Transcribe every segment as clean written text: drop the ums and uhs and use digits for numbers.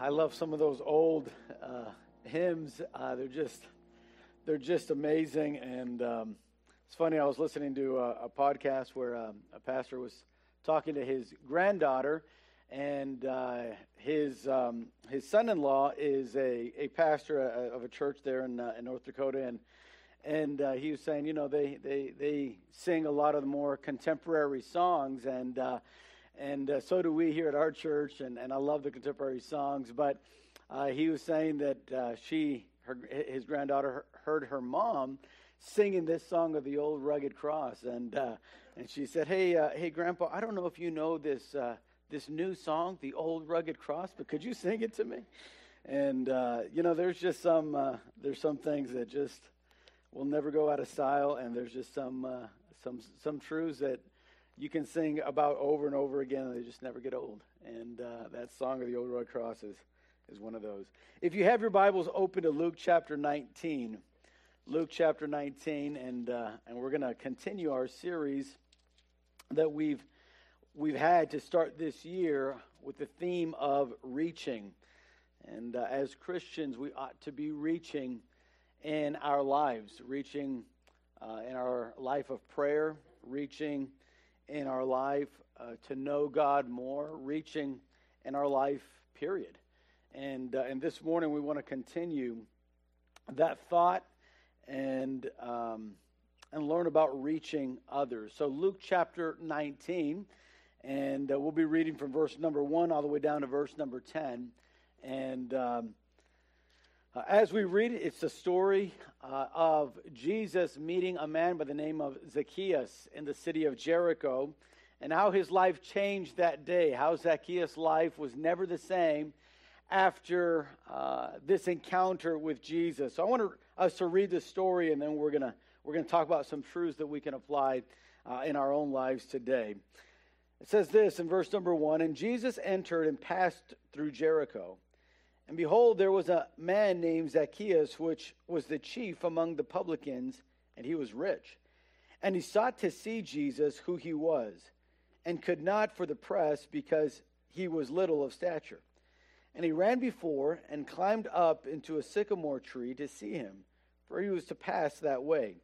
I love some of those old hymns. They're just amazing. And it's funny, I was listening to a podcast where a pastor was talking to his granddaughter, and his son-in-law is a pastor of a church there in North Dakota, and he was saying, you know, they sing a lot of the more contemporary songs, and so do we here at our church, and I love the contemporary songs, but he was saying that his granddaughter heard her mom singing this song of the old rugged cross, and she said, hey Grandpa, I don't know if you know this new song, the old rugged cross, but could you sing it to me? And you know, there's just some things that just will never go out of style, and there's just some truths that you can sing about over and over again, and they just never get old. And that song of the old rugged cross is one of those. If you have your Bibles open to Luke chapter 19. Luke chapter 19, and we're going to continue our series that we've had to start this year with the theme of reaching. And as Christians, we ought to be reaching in our lives, reaching in our life of prayer, reaching in our life to know God more, reaching in our life, period. And this morning, we want to continue that thought and learn about reaching others. So Luke chapter 19, and we'll be reading from verse number 1 all the way down to verse number 10. And as we read it, it's the story of Jesus meeting a man by the name of Zacchaeus in the city of Jericho, and how his life changed that day, how Zacchaeus' life was never the same after this encounter with Jesus. So I want us to read the story, and then we're gonna talk about some truths that we can apply in our own lives today. It says this in verse number 1: And Jesus entered and passed through Jericho, and behold, there was a man named Zacchaeus, which was the chief among the publicans, and he was rich. And he sought to see Jesus, who he was, and could not for the press, because he was little of stature. And he ran before and climbed up into a sycamore tree to see him, for he was to pass that way.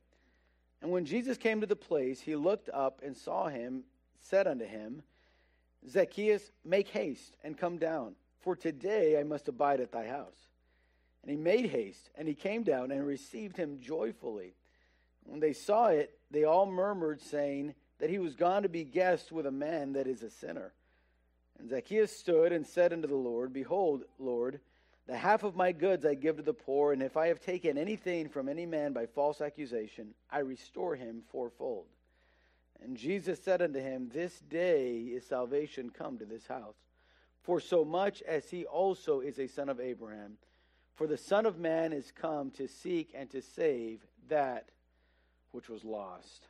And when Jesus came to the place, he looked up and saw him, said unto him, Zacchaeus, make haste and come down, for today I must abide at thy house. And he made haste, and he came down and received him joyfully. When they saw it, they all murmured, saying that he was gone to be guest with a man that is a sinner. And Zacchaeus stood and said unto the Lord, Behold, Lord, the half of my goods I give to the poor, and if I have taken anything from any man by false accusation, I restore him fourfold. And Jesus said unto him, This day is salvation come to this house, for so much as he also is a son of Abraham. For the Son of Man is come to seek and to save that which was lost.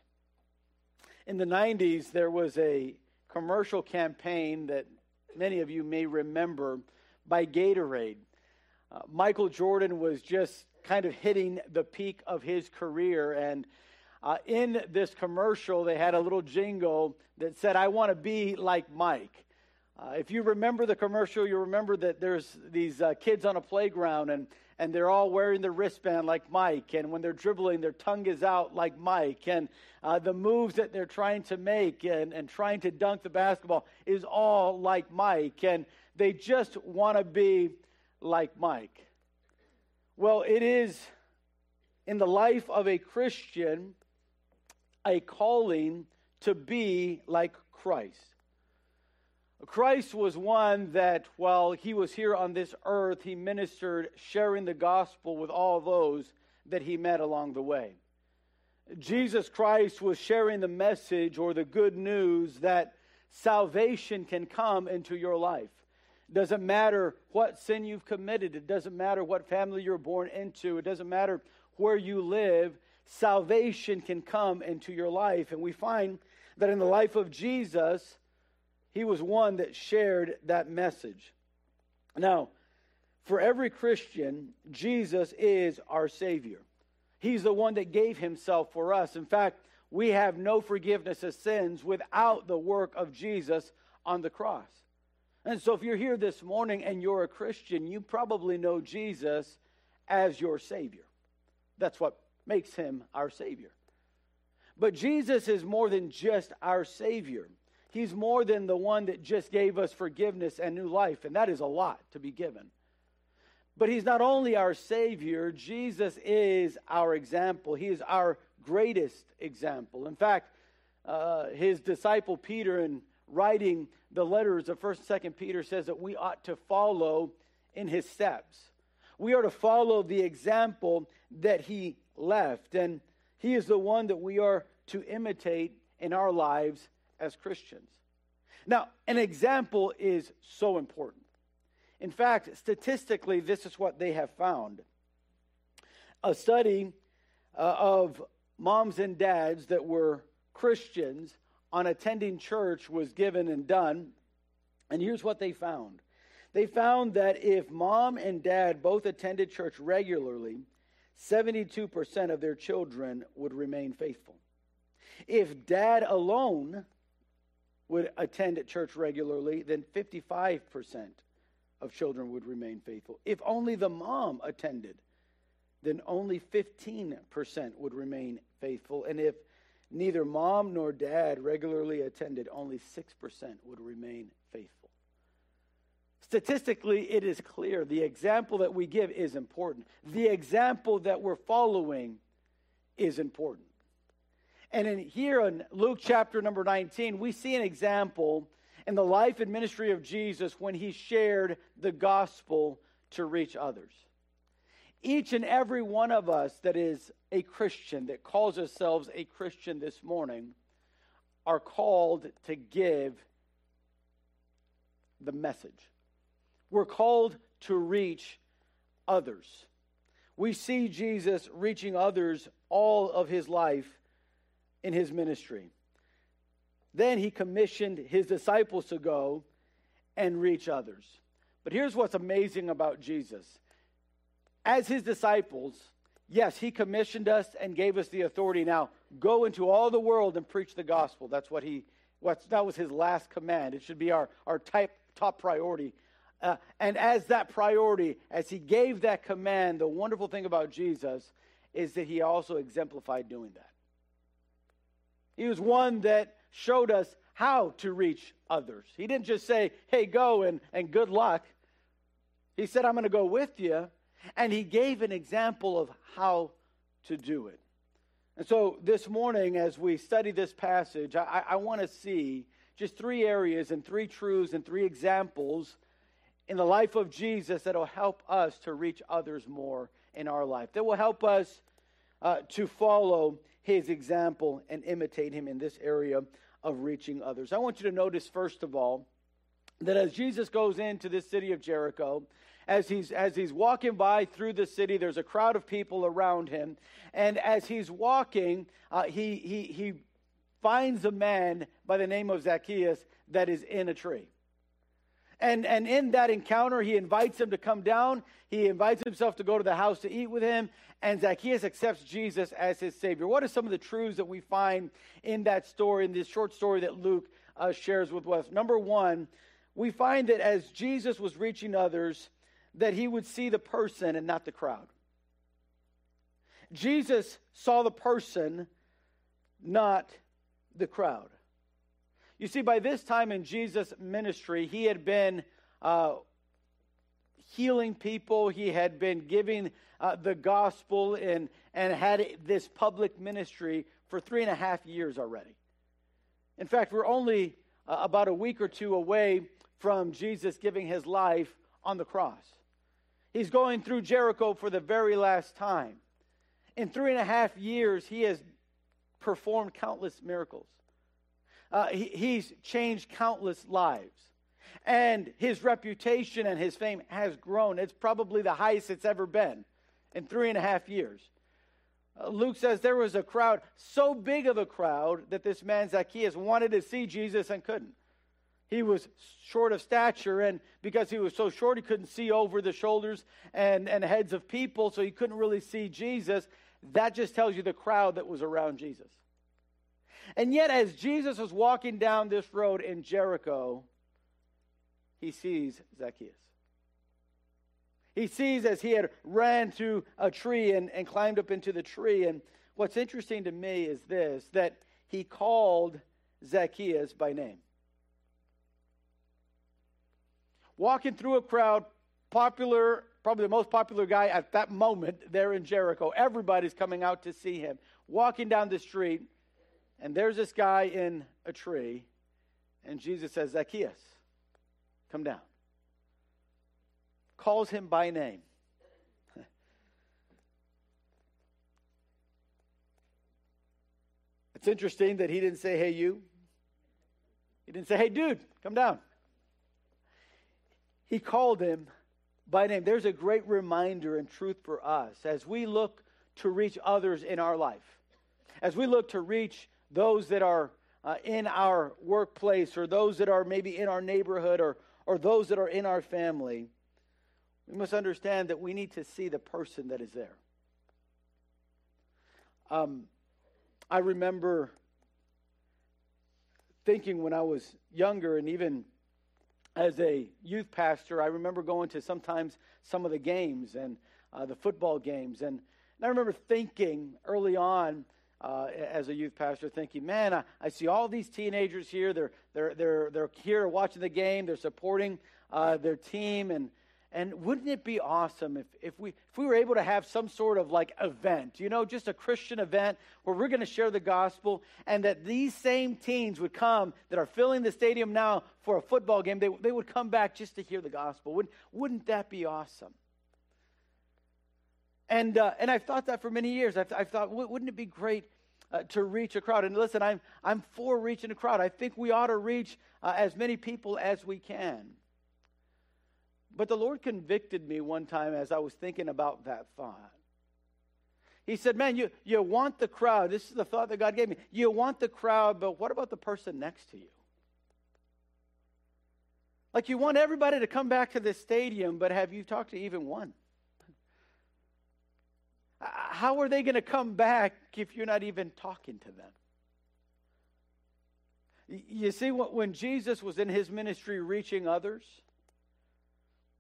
In the 90s, there was a commercial campaign that many of you may remember by Gatorade. Michael Jordan was just kind of hitting the peak of his career, and in this commercial they had a little jingle that said, I want to be like Mike. If you remember the commercial, you remember that there's these kids on a playground, and they're all wearing the wristband like Mike, and when they're dribbling, their tongue is out like Mike, and the moves that they're trying to make and trying to dunk the basketball is all like Mike, and they just want to be like Mike. Well, it is in the life of a Christian a calling to be like Christ. Christ was one that while he was here on this earth, he ministered sharing the gospel with all those that he met along the way. Jesus Christ was sharing the message or the good news that salvation can come into your life. It doesn't matter what sin you've committed. It doesn't matter what family you're born into. It doesn't matter where you live. Salvation can come into your life. And we find that in the life of Jesus, he was one that shared that message. Now, for every Christian, Jesus is our Savior. He's the one that gave himself for us. In fact, we have no forgiveness of sins without the work of Jesus on the cross. And so if you're here this morning and you're a Christian, you probably know Jesus as your Savior. That's what makes him our Savior. But Jesus is more than just our Savior. He's more than the one that just gave us forgiveness and new life, and that is a lot to be given. But he's not only our Savior, Jesus is our example. He is our greatest example. In fact, his disciple Peter, in writing the letters of 1st and 2nd Peter, says that we ought to follow in his steps. We are to follow the example that he left, and he is the one that we are to imitate in our lives as Christians. Now, an example is so important. In fact, statistically, this is what they have found. A study of moms and dads that were Christians on attending church was given and done, and here's what they found. They found that if mom and dad both attended church regularly, 72% of their children would remain faithful. If dad alone would attend at church regularly, then 55% of children would remain faithful. If only the mom attended, then only 15% would remain faithful. And if neither mom nor dad regularly attended, only 6% would remain faithful. Statistically, it is clear the example that we give is important. The example that we're following is important. And in here in Luke chapter number 19, we see an example in the life and ministry of Jesus when he shared the gospel to reach others. Each and every one of us that is a Christian, that calls ourselves a Christian this morning, are called to give the message. We're called to reach others. We see Jesus reaching others all of his life in his ministry. Then he commissioned his disciples to go and reach others. But here's what's amazing about Jesus. As his disciples, yes, he commissioned us and gave us the authority. Now, go into all the world and preach the gospel. That's what that was his last command. It should be our top priority. And as that priority, as he gave that command, the wonderful thing about Jesus is that he also exemplified doing that. He was one that showed us how to reach others. He didn't just say, hey, go and good luck. He said, I'm going to go with you. And he gave an example of how to do it. And so this morning, as we study this passage, I want to see just three areas and three truths and three examples in the life of Jesus that will help us to reach others more in our life, that will help us to follow his example and imitate him in this area of reaching others. I want you to notice, first of all, that as Jesus goes into this city of Jericho, as he's walking by through the city, there's a crowd of people around him. And as he's walking, he finds a man by the name of Zacchaeus that is in a tree. And in that encounter, he invites him to come down. He invites himself to go to the house to eat with him. And Zacchaeus accepts Jesus as his Savior. What are some of the truths that we find in that story, in this short story that Luke shares with us? Number one, we find that as Jesus was reaching others, that he would see the person and not the crowd. Jesus saw the person, not the crowd. You see, by this time in Jesus' ministry, he had been healing people. He had been giving the gospel and had this public ministry for 3.5 years already. In fact, we're only about a week or two away from Jesus giving his life on the cross. He's going through Jericho for the very last time. In 3.5 years, he has performed countless miracles. He's changed countless lives. And his reputation and his fame has grown. It's probably the highest it's ever been in 3.5 years. Luke says there was a crowd, so big of a crowd, that this man Zacchaeus wanted to see Jesus and couldn't. He was short of stature, and because he was so short, he couldn't see over the shoulders and heads of people, so he couldn't really see Jesus. That just tells you the crowd that was around Jesus. And yet, as Jesus was walking down this road in Jericho, he sees Zacchaeus. He sees as he had ran to a tree and climbed up into the tree. And what's interesting to me is this, that he called Zacchaeus by name. Walking through a crowd, popular, probably the most popular guy at that moment there in Jericho. Everybody's coming out to see him. Walking down the street, and there's this guy in a tree, and Jesus says, Zacchaeus, come down. Calls him by name. It's interesting that he didn't say, hey, you. He didn't say, hey, dude, come down. He called him by name. There's a great reminder and truth for us as we look to reach others in our life, as we look to reach those that are in our workplace, or those that are maybe in our neighborhood, or those that are in our family. We must understand that we need to see the person that is there. I remember thinking when I was younger, and even as a youth pastor, I remember going to sometimes some of the games and the football games. And I remember thinking early on as a youth pastor, thinking, man, I see all these teenagers here. They're here watching the game. They're supporting their team. And wouldn't it be awesome if we were able to have some sort of like event, you know, just a Christian event where we're going to share the gospel, and that these same teens would come that are filling the stadium now for a football game, they would come back just to hear the gospel. Wouldn't that be awesome? And I've thought that for many years. I've thought, wouldn't it be great to reach a crowd? And listen, I'm for reaching a crowd. I think we ought to reach as many people as we can. But the Lord convicted me one time as I was thinking about that thought. He said, man, you want the crowd. This is the thought that God gave me. You want the crowd, but what about the person next to you? Like, you want everybody to come back to this stadium, but have you talked to even one? How are they going to come back if you're not even talking to them? You see, when Jesus was in his ministry reaching others,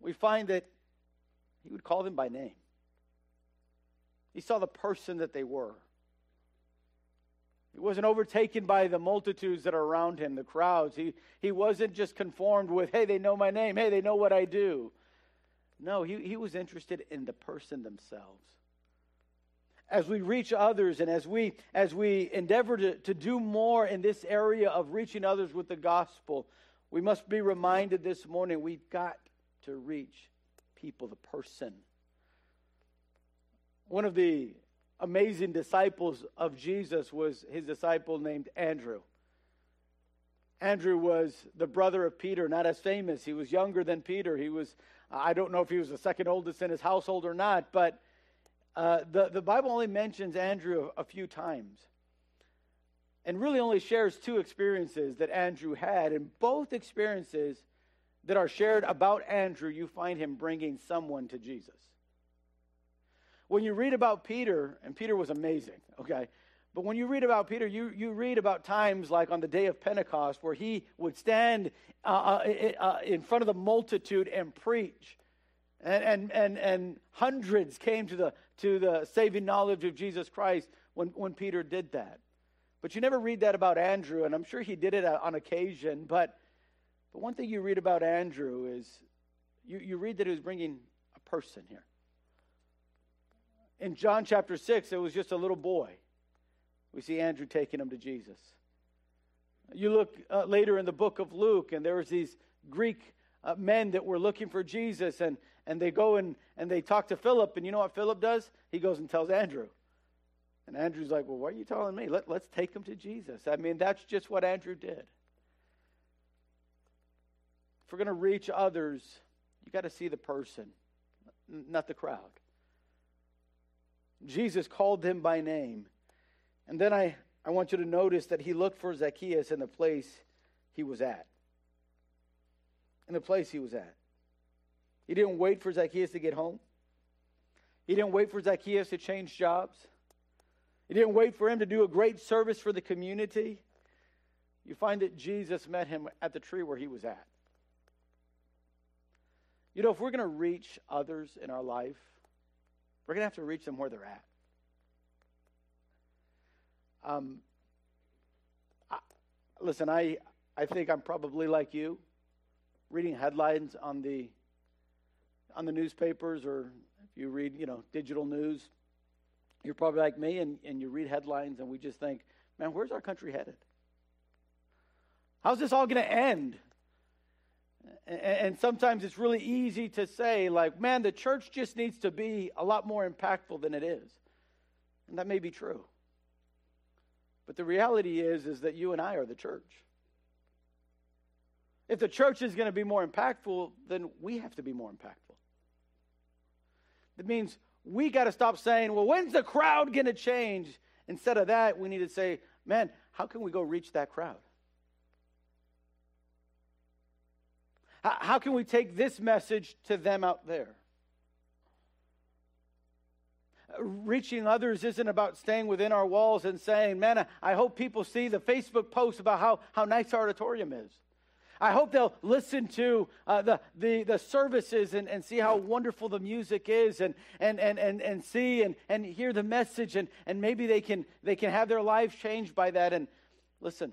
we find that he would call them by name. He saw the person that they were. He wasn't overtaken by the multitudes that are around him, the crowds. He wasn't just conformed with, hey, they know my name. Hey, they know what I do. No, he was interested in the person themselves. As we reach others, and as we endeavor to do more in this area of reaching others with the gospel, we must be reminded this morning we've got to reach people, the person. One of the amazing disciples of Jesus was his disciple named Andrew. Andrew was the brother of Peter, not as famous. He was younger than Peter. He was, I don't know if he was the second oldest in his household or not, but the Bible only mentions Andrew a few times, and really only shares two experiences that Andrew had, and both experiences that are shared about Andrew, you find him bringing someone to Jesus. When you read about Peter, and Peter was amazing, okay? But when you read about Peter, you read about times like on the day of Pentecost where he would stand in front of the multitude and preach. And hundreds came to the saving knowledge of Jesus Christ when Peter did that. But you never read that about Andrew, and I'm sure he did it on occasion, But one thing you read about Andrew is you read that he was bringing a person here. In John chapter 6, it was just a little boy. We see Andrew taking him to Jesus. You look later in the book of Luke, and there was these Greek men that were looking for Jesus, and they go and they talk to Philip, and you know what Philip does? He goes and tells Andrew. And Andrew's like, well, why are you telling me? Let's take him to Jesus. I mean, that's just what Andrew did. If we're going to reach others, you got to see the person, not the crowd. Jesus called them by name. And then I want you to notice that he looked for Zacchaeus in the place he was at. In the place he was at. He didn't wait for Zacchaeus to get home. He didn't wait for Zacchaeus to change jobs. He didn't wait for him to do a great service for the community. You find that Jesus met him at the tree where he was at. You know, if we're going to reach others in our life, we're going to have to reach them where they're at. I think I'm probably like you, reading headlines on the newspapers, or if you read, digital news, you're probably like me, and you read headlines, and we just think, man, where's our country headed? How's this all going to end? And sometimes it's really easy to say, like, man, the church just needs to be a lot more impactful than it is. And that may be true. But the reality is that you and I are the church. If the church is going to be more impactful, then we have to be more impactful. That means we got to stop saying, well, when's the crowd going to change? Instead of that, we need to say, man, how can we go reach that crowd? How can we take this message to them out there? Reaching others isn't about staying within our walls and saying, man, I hope people see the Facebook post about how nice our auditorium is. I hope they'll listen to the services and see how wonderful the music is and see and hear the message and maybe they can have their lives changed by that. And listen,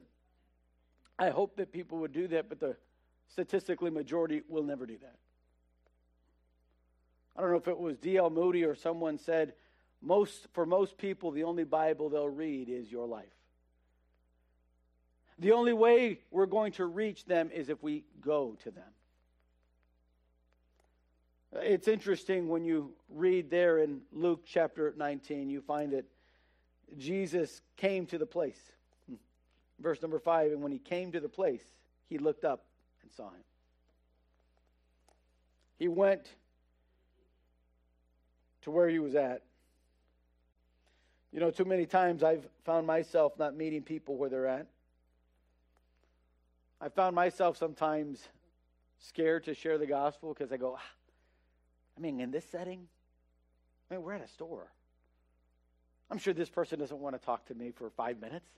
I hope that people would do that, but the statistically majority will never do that. I don't know if it was D.L. Moody or someone said, for most people, the only Bible they'll read is your life. The only way we're going to reach them is if we go to them. It's interesting when you read there in Luke chapter 19, you find that Jesus came to the place. Verse number 5, and when he came to the place, he looked up and saw him. He went to where he was at. You know, too many times I've found myself not meeting people where they're at. I found myself sometimes scared to share the gospel because I go, in this setting, we're at a store. I'm sure this person doesn't want to talk to me for 5 minutes.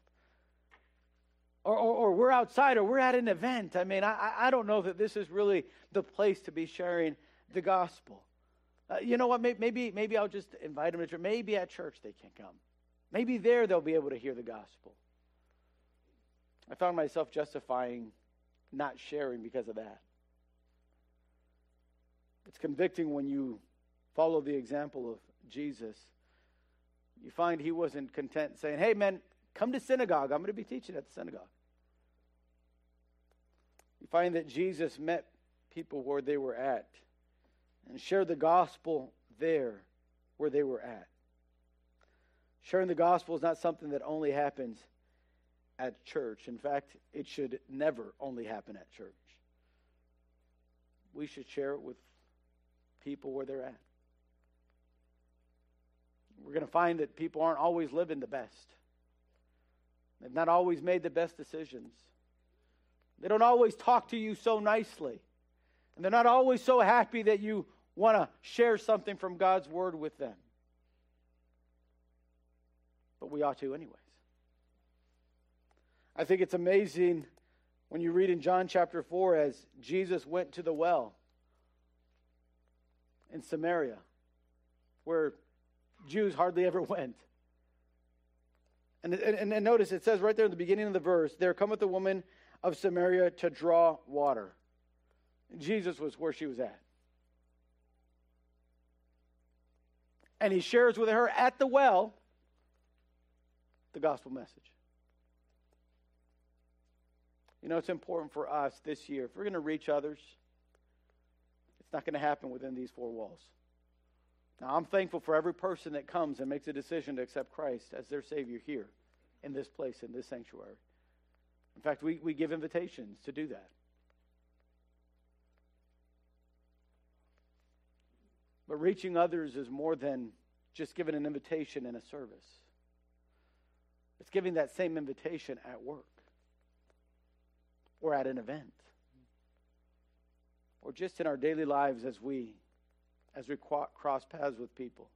Or we're outside, or we're at an event. I don't know that this is really the place to be sharing the gospel. You know what? Maybe I'll just invite them to church. Maybe at church they can come. Maybe there they'll be able to hear the gospel. I found myself justifying not sharing because of that. It's convicting when you follow the example of Jesus. You find he wasn't content saying, hey, man, come to synagogue. I'm going to be teaching at the synagogue. You find that Jesus met people where they were at and shared the gospel there where they were at. Sharing the gospel is not something that only happens at church. In fact, it should never only happen at church. We should share it with people where they're at. We're going to find that people aren't always living the best. They've not always made the best decisions. They don't always talk to you so nicely. And they're not always so happy that you want to share something from God's word with them. But we ought to anyways. I think it's amazing when you read in John chapter 4 as Jesus went to the well in Samaria where Jews hardly ever went. And notice it says right there in the beginning of the verse, there cometh a woman of Samaria to draw water. Jesus was where she was at. And he shares with her at the well the gospel message. You know, it's important for us this year. If we're going to reach others, it's not going to happen within these four walls. Now, I'm thankful for every person that comes and makes a decision to accept Christ as their Savior here in this place, in this sanctuary. In fact, we give invitations to do that. But reaching others is more than just giving an invitation in a service. It's giving that same invitation at work or at an event or just in our daily lives as we cross paths with people.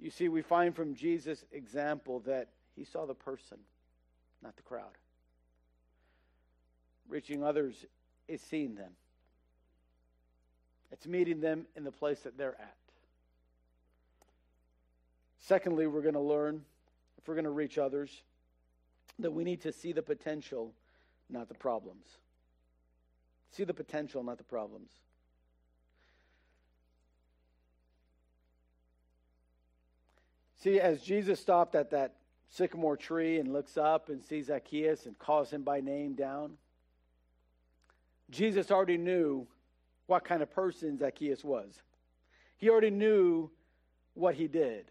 You see, we find from Jesus' example that he saw the person, not the crowd. Reaching others is seeing them. It's meeting them in the place that they're at. Secondly, we're going to learn, if we're going to reach others, that we need to see the potential, not the problems. See the potential, not the problems. See, as Jesus stopped at that sycamore tree and looks up and sees Zacchaeus and calls him by name down, Jesus already knew what kind of person Zacchaeus was. He already knew what he did.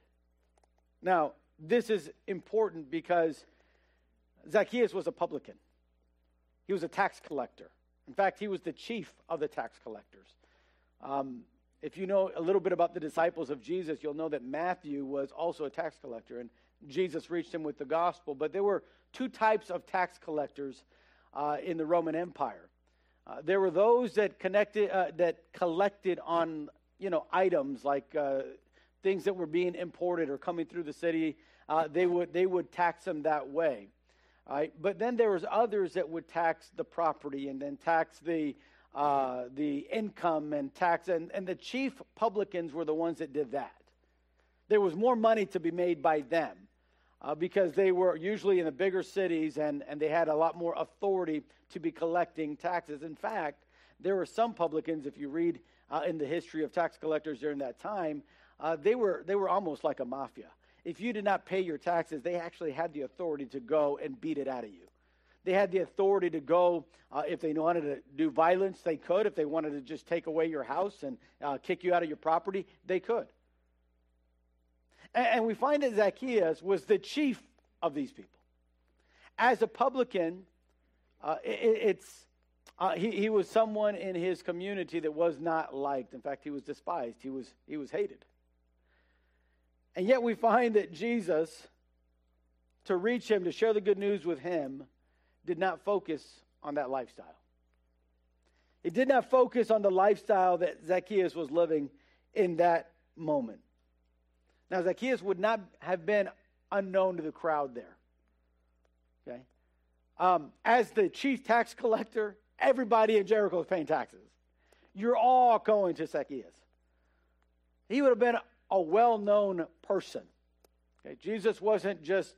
Now, this is important because Zacchaeus was a publican. He was a tax collector. In fact, he was the chief of the tax collectors. If you know a little bit about the disciples of Jesus, you'll know that Matthew was also a tax collector, and Jesus reached him with the gospel. But there were two types of tax collectors in the Roman Empire. There were those that collected on, items like things that were being imported or coming through the city. They would tax them that way. But then there was others that would tax the property and then tax the income and tax. And the chief publicans were the ones that did that. There was more money to be made by them because they were usually in the bigger cities and they had a lot more authority to be collecting taxes. In fact, there were some publicans, if you read in the history of tax collectors during that time, they were almost like a mafia. If you did not pay your taxes, they actually had the authority to go and beat it out of you. They had the authority to go, if they wanted to do violence, they could. If they wanted to just take away your house and kick you out of your property, they could. And we find that Zacchaeus was the chief of these people. As a publican, he was someone in his community that was not liked. In fact, he was despised. He was hated. And yet we find that Jesus, to reach him, to share the good news with him, did not focus on that lifestyle. It did not focus on the lifestyle that Zacchaeus was living in that moment. Now, Zacchaeus would not have been unknown to the crowd there. Okay? As the chief tax collector, everybody in Jericho is paying taxes. You're all going to Zacchaeus. He would have been a well-known person. Okay? Jesus wasn't just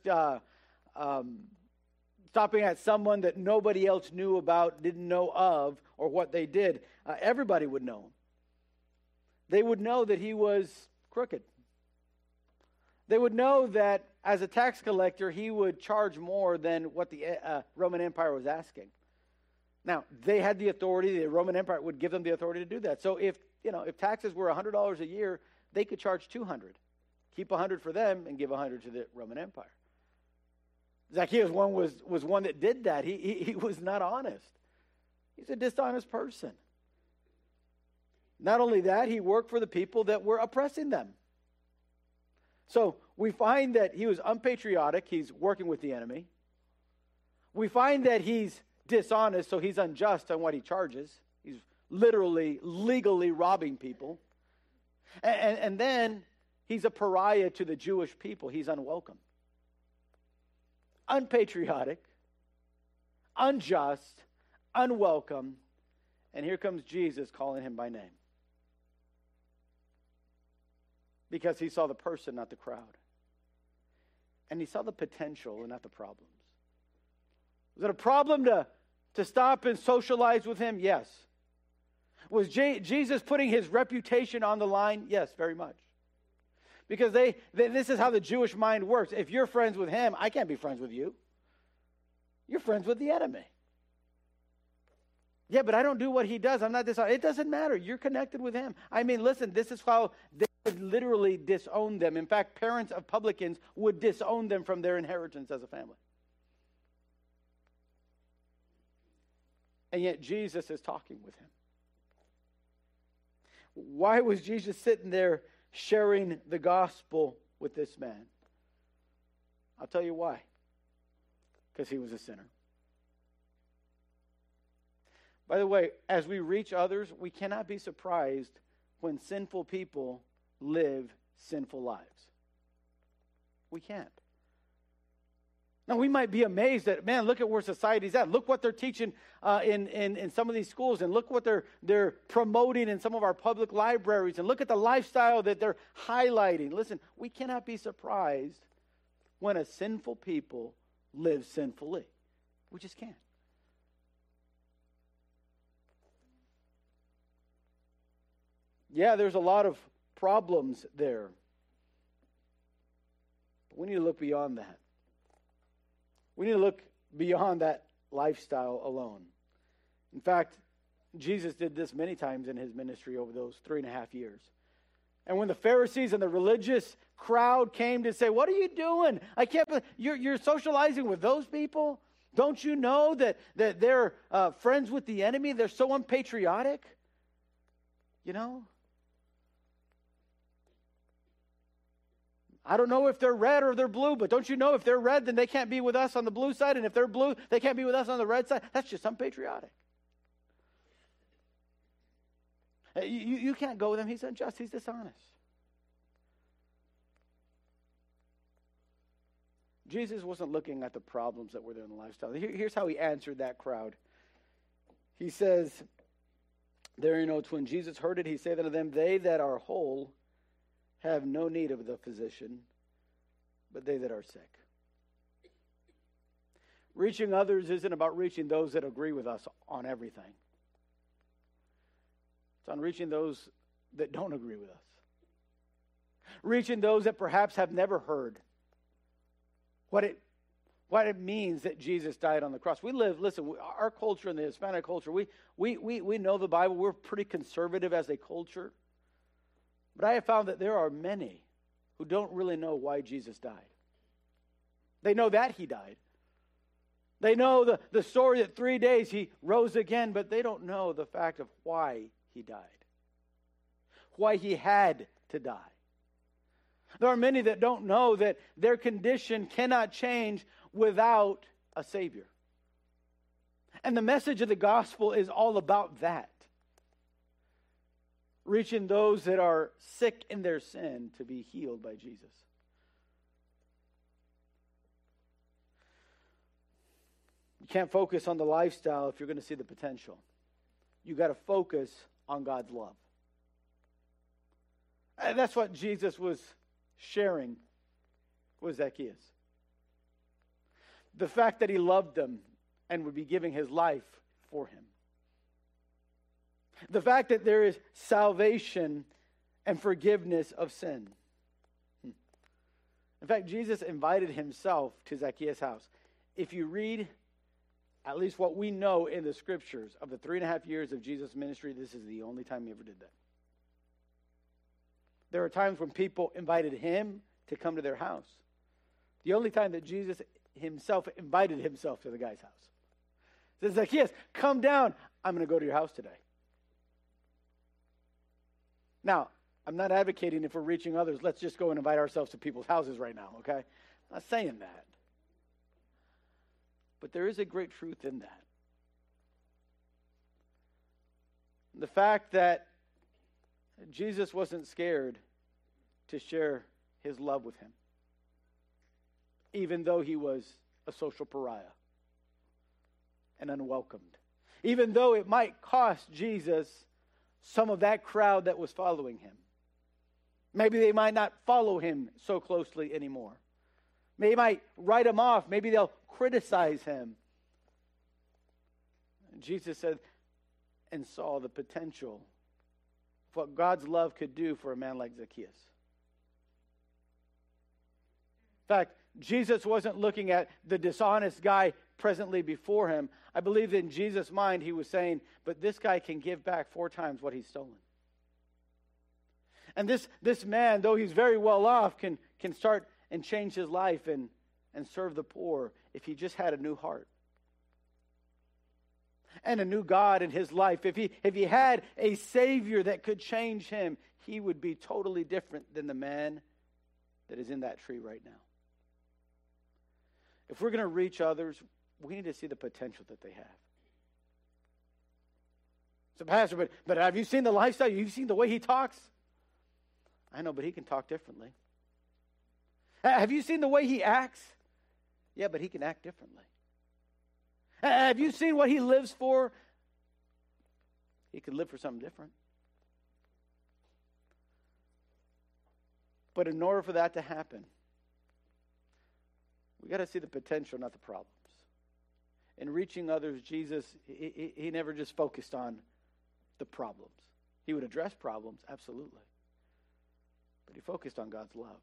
stopping at someone that nobody else knew about, didn't know of, or what they did. Everybody would know him. They would know that he was crooked. They would know that as a tax collector, he would charge more than what the Roman Empire was asking. Now, they had the authority. The Roman Empire would give them the authority to do that. So if taxes were $100 a year, they could charge $200, keep $100 for them, and give $100 to the Roman Empire. Zacchaeus was one that did that. He was not honest. He's a dishonest person. Not only that, he worked for the people that were oppressing them. So we find that he was unpatriotic. He's working with the enemy. We find that he's dishonest, so he's unjust on what he charges. He's literally, legally robbing people. And then he's a pariah to the Jewish people. He's unwelcome, unpatriotic, unjust, unwelcome. And here comes Jesus calling him by name because he saw the person, not the crowd. And he saw the potential and not the problems. Was it a problem to stop and socialize with him? Yes. Was Jesus putting his reputation on the line? Yes, very much. Because this is how the Jewish mind works. If you're friends with him, I can't be friends with you. You're friends with the enemy. Yeah, but I don't do what he does. I'm not dishonest. It doesn't matter. You're connected with him. I mean, listen, this is how they would literally disown them. In fact, parents of publicans would disown them from their inheritance as a family. And yet Jesus is talking with him. Why was Jesus sitting there sharing the gospel with this man? I'll tell you why. Because he was a sinner. By the way, as we reach others, we cannot be surprised when sinful people live sinful lives. We can't. Now, we might be amazed that, man, look at where society's at. Look what they're teaching in some of these schools, and look what they're promoting in some of our public libraries, and look at the lifestyle that they're highlighting. Listen, we cannot be surprised when a sinful people live sinfully. We just can't. Yeah, there's a lot of problems there. But we need to look beyond that. We need to look beyond that lifestyle alone. In fact, Jesus did this many times in his ministry over those 3.5 years. And when the Pharisees and the religious crowd came to say, "What are you doing? I can't believe you're socializing with those people. Don't you know that they're friends with the enemy? They're so unpatriotic." You know, I don't know if they're red or they're blue, but don't you know if they're red, then they can't be with us on the blue side, and if they're blue, they can't be with us on the red side? That's just unpatriotic. You can't go with him. He's unjust. He's dishonest. Jesus wasn't looking at the problems that were there in the lifestyle. Here's how he answered that crowd. He says, there, when Jesus heard it, he said unto them, "They that are whole have no need of the physician, but they that are sick." Reaching others isn't about reaching those that agree with us on everything. It's on reaching those that don't agree with us. Reaching those that perhaps have never heard what it means that Jesus died on the cross. We live, listen, our culture in the Hispanic culture, we know the Bible. We're pretty conservative as a culture. But I have found that there are many who don't really know why Jesus died. They know that he died. They know the story that 3 days he rose again, but they don't know the fact of why he died, why he had to die. There are many that don't know that their condition cannot change without a Savior. And the message of the gospel is all about that. Reaching those that are sick in their sin to be healed by Jesus. You can't focus on the lifestyle if you're going to see the potential. You've got to focus on God's love. And that's what Jesus was sharing with Zacchaeus. The fact that he loved him and would be giving his life for him. The fact that there is salvation and forgiveness of sin. In fact, Jesus invited himself to Zacchaeus' house. If you read at least what we know in the scriptures of the 3.5 years of Jesus' ministry, this is the only time he ever did that. There are times when people invited him to come to their house. The only time that Jesus himself invited himself to the guy's house. He says, "Zacchaeus, come down. I'm going to go to your house today." Now, I'm not advocating if we're reaching others, let's just go and invite ourselves to people's houses right now, okay? I'm not saying that. But there is a great truth in that. The fact that Jesus wasn't scared to share his love with him, even though he was a social pariah and unwelcomed. Even though it might cost Jesus some of that crowd that was following him. Maybe they might not follow him so closely anymore. They might write him off. Maybe they'll criticize him. Jesus said and saw the potential of what God's love could do for a man like Zacchaeus. In fact, Jesus wasn't looking at the dishonest guy presently before him. I believe that in Jesus' mind, he was saying, but this guy can give back 4 times what he's stolen. And this man, though he's very well off, can start and change his life and serve the poor if he just had a new heart. And a new God in his life. If he had a Savior that could change him, he would be totally different than the man that is in that tree right now. If we're going to reach others, we need to see the potential that they have. So, Pastor, but have you seen the lifestyle? You've seen the way he talks? I know, but he can talk differently. Have you seen the way he acts? Yeah, but he can act differently. Have you seen what he lives for? He could live for something different. But in order for that to happen, we got to see the potential, not the problems. In reaching others, Jesus, he never just focused on the problems. He would address problems, absolutely. But he focused on God's love.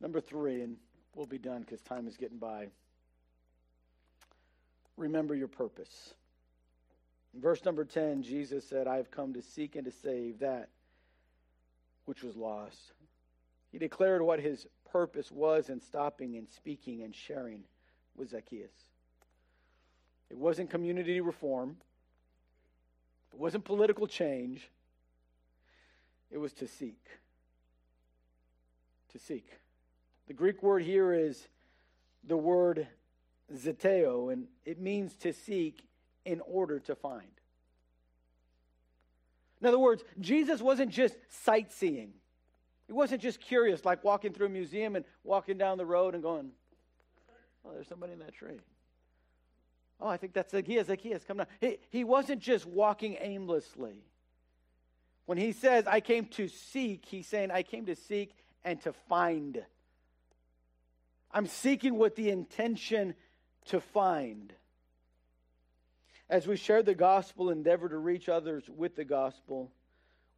Number 3, and we'll be done because time is getting by. Remember your purpose. In verse number 10, Jesus said, I have come to seek and to save that which was lost. He declared what his purpose was in stopping and speaking and sharing with Zacchaeus. It wasn't community reform. It wasn't political change. It was to seek. To seek. The Greek word here is the word zeteo, and it means to seek in order to find. In other words, Jesus wasn't just sightseeing. He wasn't just curious, like walking through a museum and walking down the road and going, oh, there's somebody in that tree. Oh, I think that's Zacchaeus. Zacchaeus, come down. He wasn't just walking aimlessly. When he says, I came to seek, he's saying, I came to seek and to find. I'm seeking with the intention to find. As we share the gospel, endeavor to reach others with the gospel,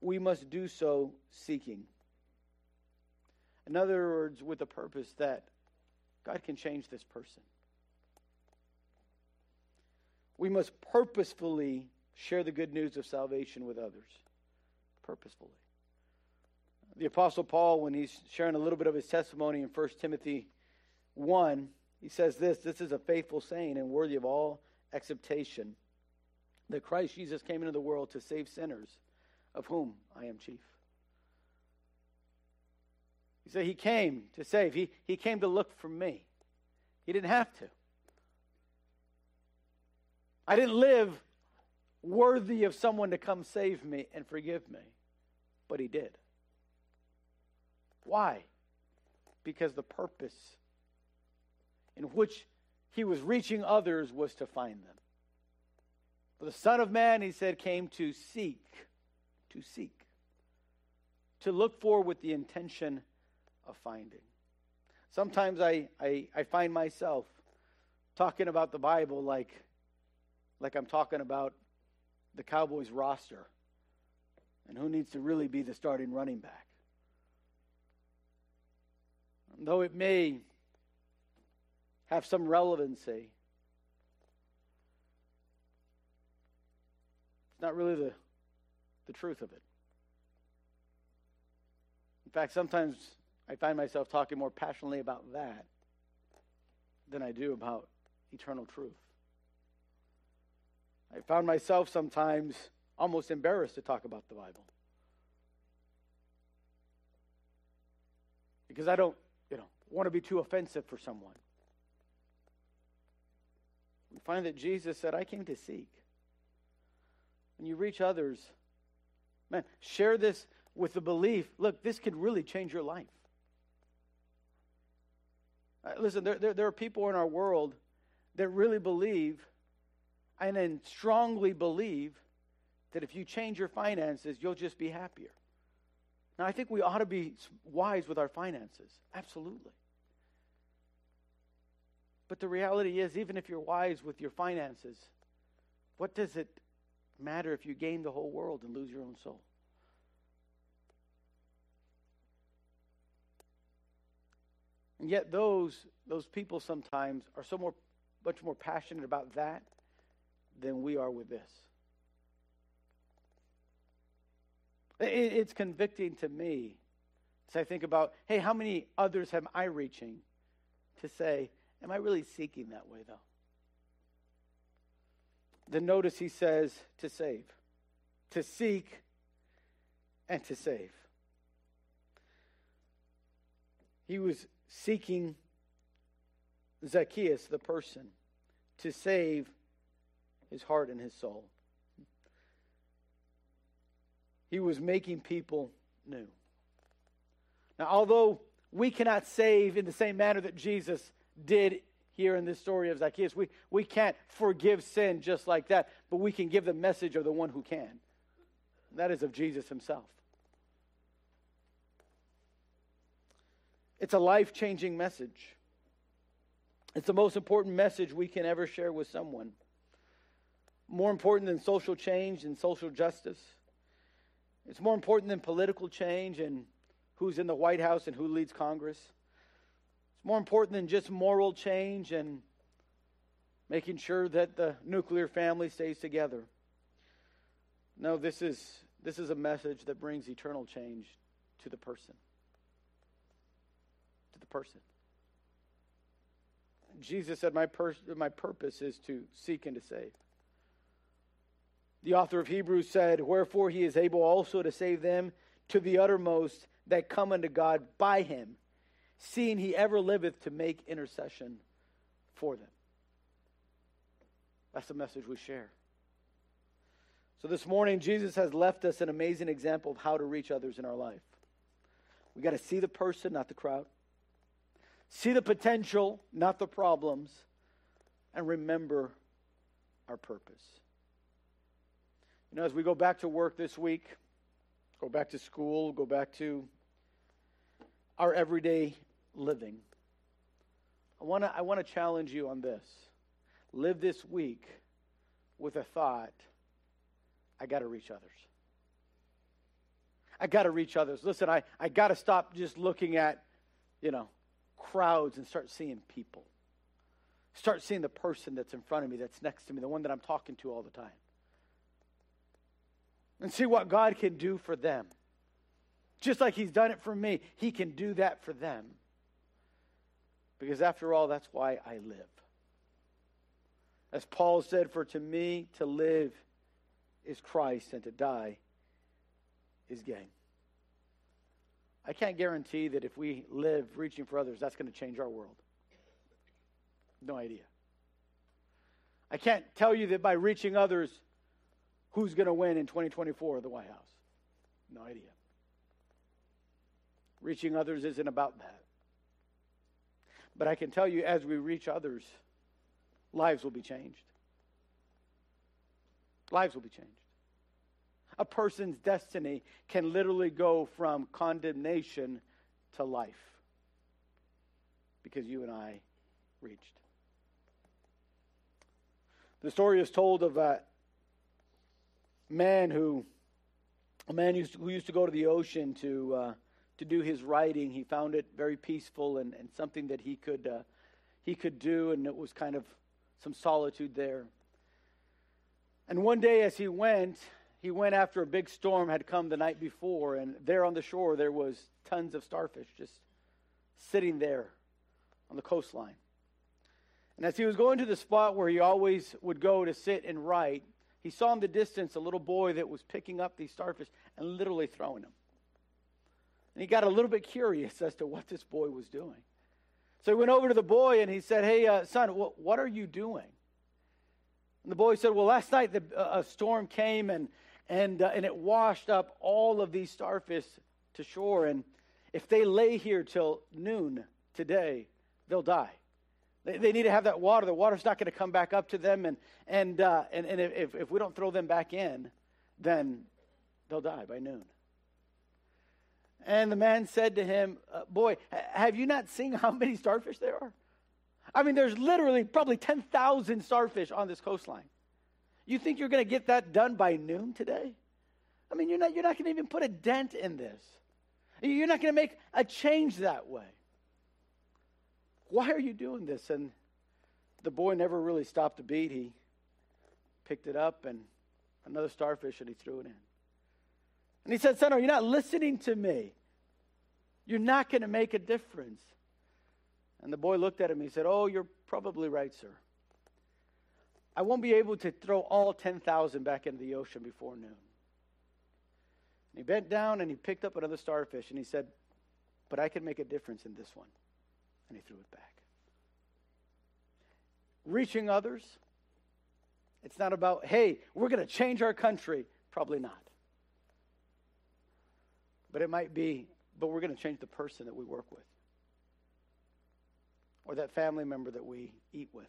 we must do so seeking. In other words, with a purpose that God can change this person. We must purposefully share the good news of salvation with others. Purposefully. The Apostle Paul, when he's sharing a little bit of his testimony in 1 Timothy 1, he says this is a faithful saying and worthy of all acceptation, that Christ Jesus came into the world to save sinners, of whom I am chief. He said he came to save. He came to look for me. He didn't have to. I didn't live worthy of someone to come save me and forgive me, but he did. Why? Because the purpose in which he was reaching others was to find them. For the Son of Man, he said, came to seek, to look for with the intention of finding. Sometimes I find myself talking about the Bible like I'm talking about the Cowboys roster and who needs to really be the starting running back. And though it may have some relevancy, it's not really the truth of it. In fact, sometimes I find myself talking more passionately about that than I do about eternal truth. I found myself sometimes almost embarrassed to talk about the Bible. Because I don't, want to be too offensive for someone. We find that Jesus said, I came to seek. When you reach others, man, share this with the belief, look, this could really change your life. Listen, there are people in our world that really believe and then strongly believe that if you change your finances, you'll just be happier. Now, I think we ought to be wise with our finances. Absolutely. But the reality is, even if you're wise with your finances, what does it matter if you gain the whole world and lose your own soul? And yet those people sometimes are much more passionate about that than we are with this. It's convicting to me as I think about, hey, how many others am I reaching to say, am I really seeking that way, though? Then notice he says to save, to seek, and to save. He was seeking Zacchaeus, the person, to save his heart and his soul. He was making people new. Now, although we cannot save in the same manner that Jesus did here in this story of Zacchaeus. We can't forgive sin just like that, but we can give the message of the one who can. And that is of Jesus himself. It's a life-changing message. It's the most important message we can ever share with someone. More important than social change and social justice. It's more important than political change and who's in the White House and who leads Congress. It's more important than just moral change and making sure that the nuclear family stays together. No, this is a message that brings eternal change to the person. To the person. Jesus said, my purpose is to seek and to save. The author of Hebrews said, wherefore he is able also to save them to the uttermost that come unto God by him, seeing he ever liveth to make intercession for them. That's the message we share. So this morning, Jesus has left us an amazing example of how to reach others in our life. We got to see the person, not the crowd. See the potential, not the problems, and remember our purpose. You know, as we go back to work this week, go back to school, go back to our everyday living, I want to challenge you on this. Live this week with a thought, I got to reach others. I got to reach others. Listen, I got to stop just looking at, crowds and start seeing people. Start seeing the person that's in front of me, that's next to me, the one that I'm talking to all the time. And see what God can do for them. Just like he's done it for me, he can do that for them. Because after all, that's why I live. As Paul said, for to me to live is Christ and to die is gain. I can't guarantee that if we live reaching for others, that's going to change our world. No idea. I can't tell you that by reaching others, who's going to win in 2024 at the White House. No idea. Reaching others isn't about that. But I can tell you, as we reach others, lives will be changed. Lives will be changed. A person's destiny can literally go from condemnation to life because you and I reached. The story is told of a man who used to go to the ocean to do his writing. He found it very peaceful and something that he could do, and it was kind of some solitude there. And one day as he went after a big storm had come the night before, and there on the shore there was tons of starfish just sitting there on the coastline. And as he was going to the spot where he always would go to sit and write, he saw in the distance a little boy that was picking up these starfish and literally throwing them. And he got a little bit curious as to what this boy was doing. So he went over to the boy and he said, hey, son, what are you doing? And the boy said, well, last night a storm came and it washed up all of these starfish to shore, and if they lay here till noon today, they'll die. They need to have that water. The water's not going to come back up to them, and if we don't throw them back in, then they'll die by noon. And the man said to him, boy, have you not seen how many starfish there are? I mean, there's literally probably 10,000 starfish on this coastline. You think you're going to get that done by noon today? I mean, you're not going to even put a dent in this. You're not going to make a change that way. Why are you doing this? And the boy never really stopped a beat. He picked it up and another starfish, and he threw it in. And he said, son, are you not listening to me? You're not going to make a difference. And the boy looked at him and he said, oh, you're probably right, sir. I won't be able to throw all 10,000 back into the ocean before noon. And he bent down and he picked up another starfish and he said, but I can make a difference in this one. And he threw it back. Reaching others, it's not about, hey, we're going to change our country. Probably not. But it might be, but we're going to change the person that we work with. or that family member that we eat with,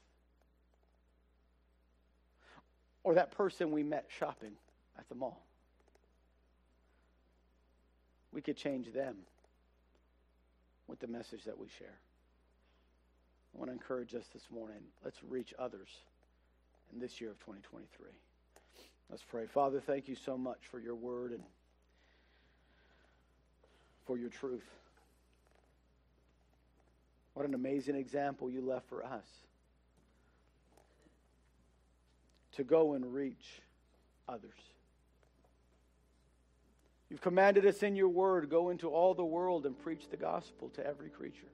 or that person we met shopping at the mall. We could change them with the message that we share. I want to encourage us this morning. Let's reach others in this year of 2023. Let's pray. Father, thank you so much for your word and for your truth. What an amazing example you left for us to go and reach others. You've commanded us in your word, go into all the world and preach the gospel to every creature.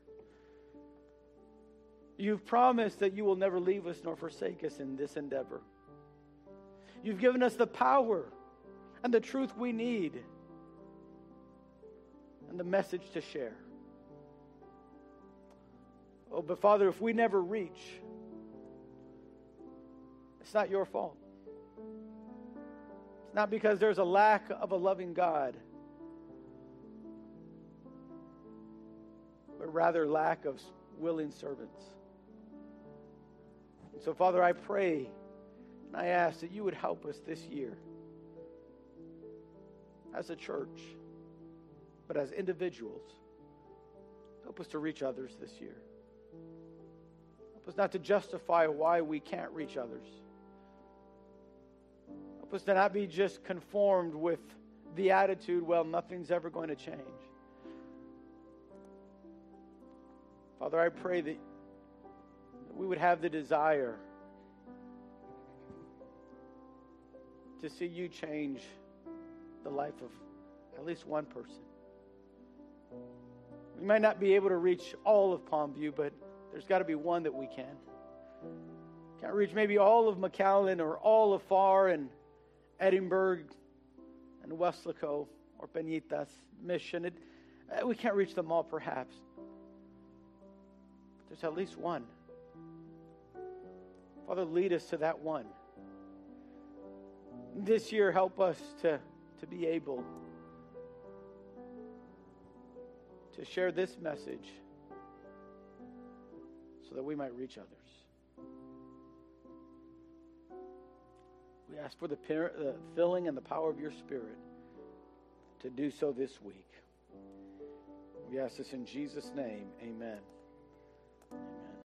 You've promised that you will never leave us nor forsake us in this endeavor. You've given us the power and the truth we need and the message to share. Oh, but Father, if we never reach, it's not your fault. It's not because there's a lack of a loving God, but rather lack of willing servants. And so, Father, I pray and I ask that you would help us this year as a church, but as individuals. Help us to reach others this year. Help us not to justify why we can't reach others. Help us to not be just conformed with the attitude, well, nothing's ever going to change. Father, I pray that we would have the desire to see you change the life of at least one person. We might not be able to reach all of Palm View, but there's got to be one that we can. Can't reach maybe all of McAllen or all of Far and Edinburgh and Weslaco or Peñitas, Mission. We can't reach them all perhaps. But there's at least one. Father, lead us to that one. This year, help us to be able to share this message so that we might reach others. We ask for the filling and the power of your Spirit to do so this week. We ask this in Jesus' name. Amen.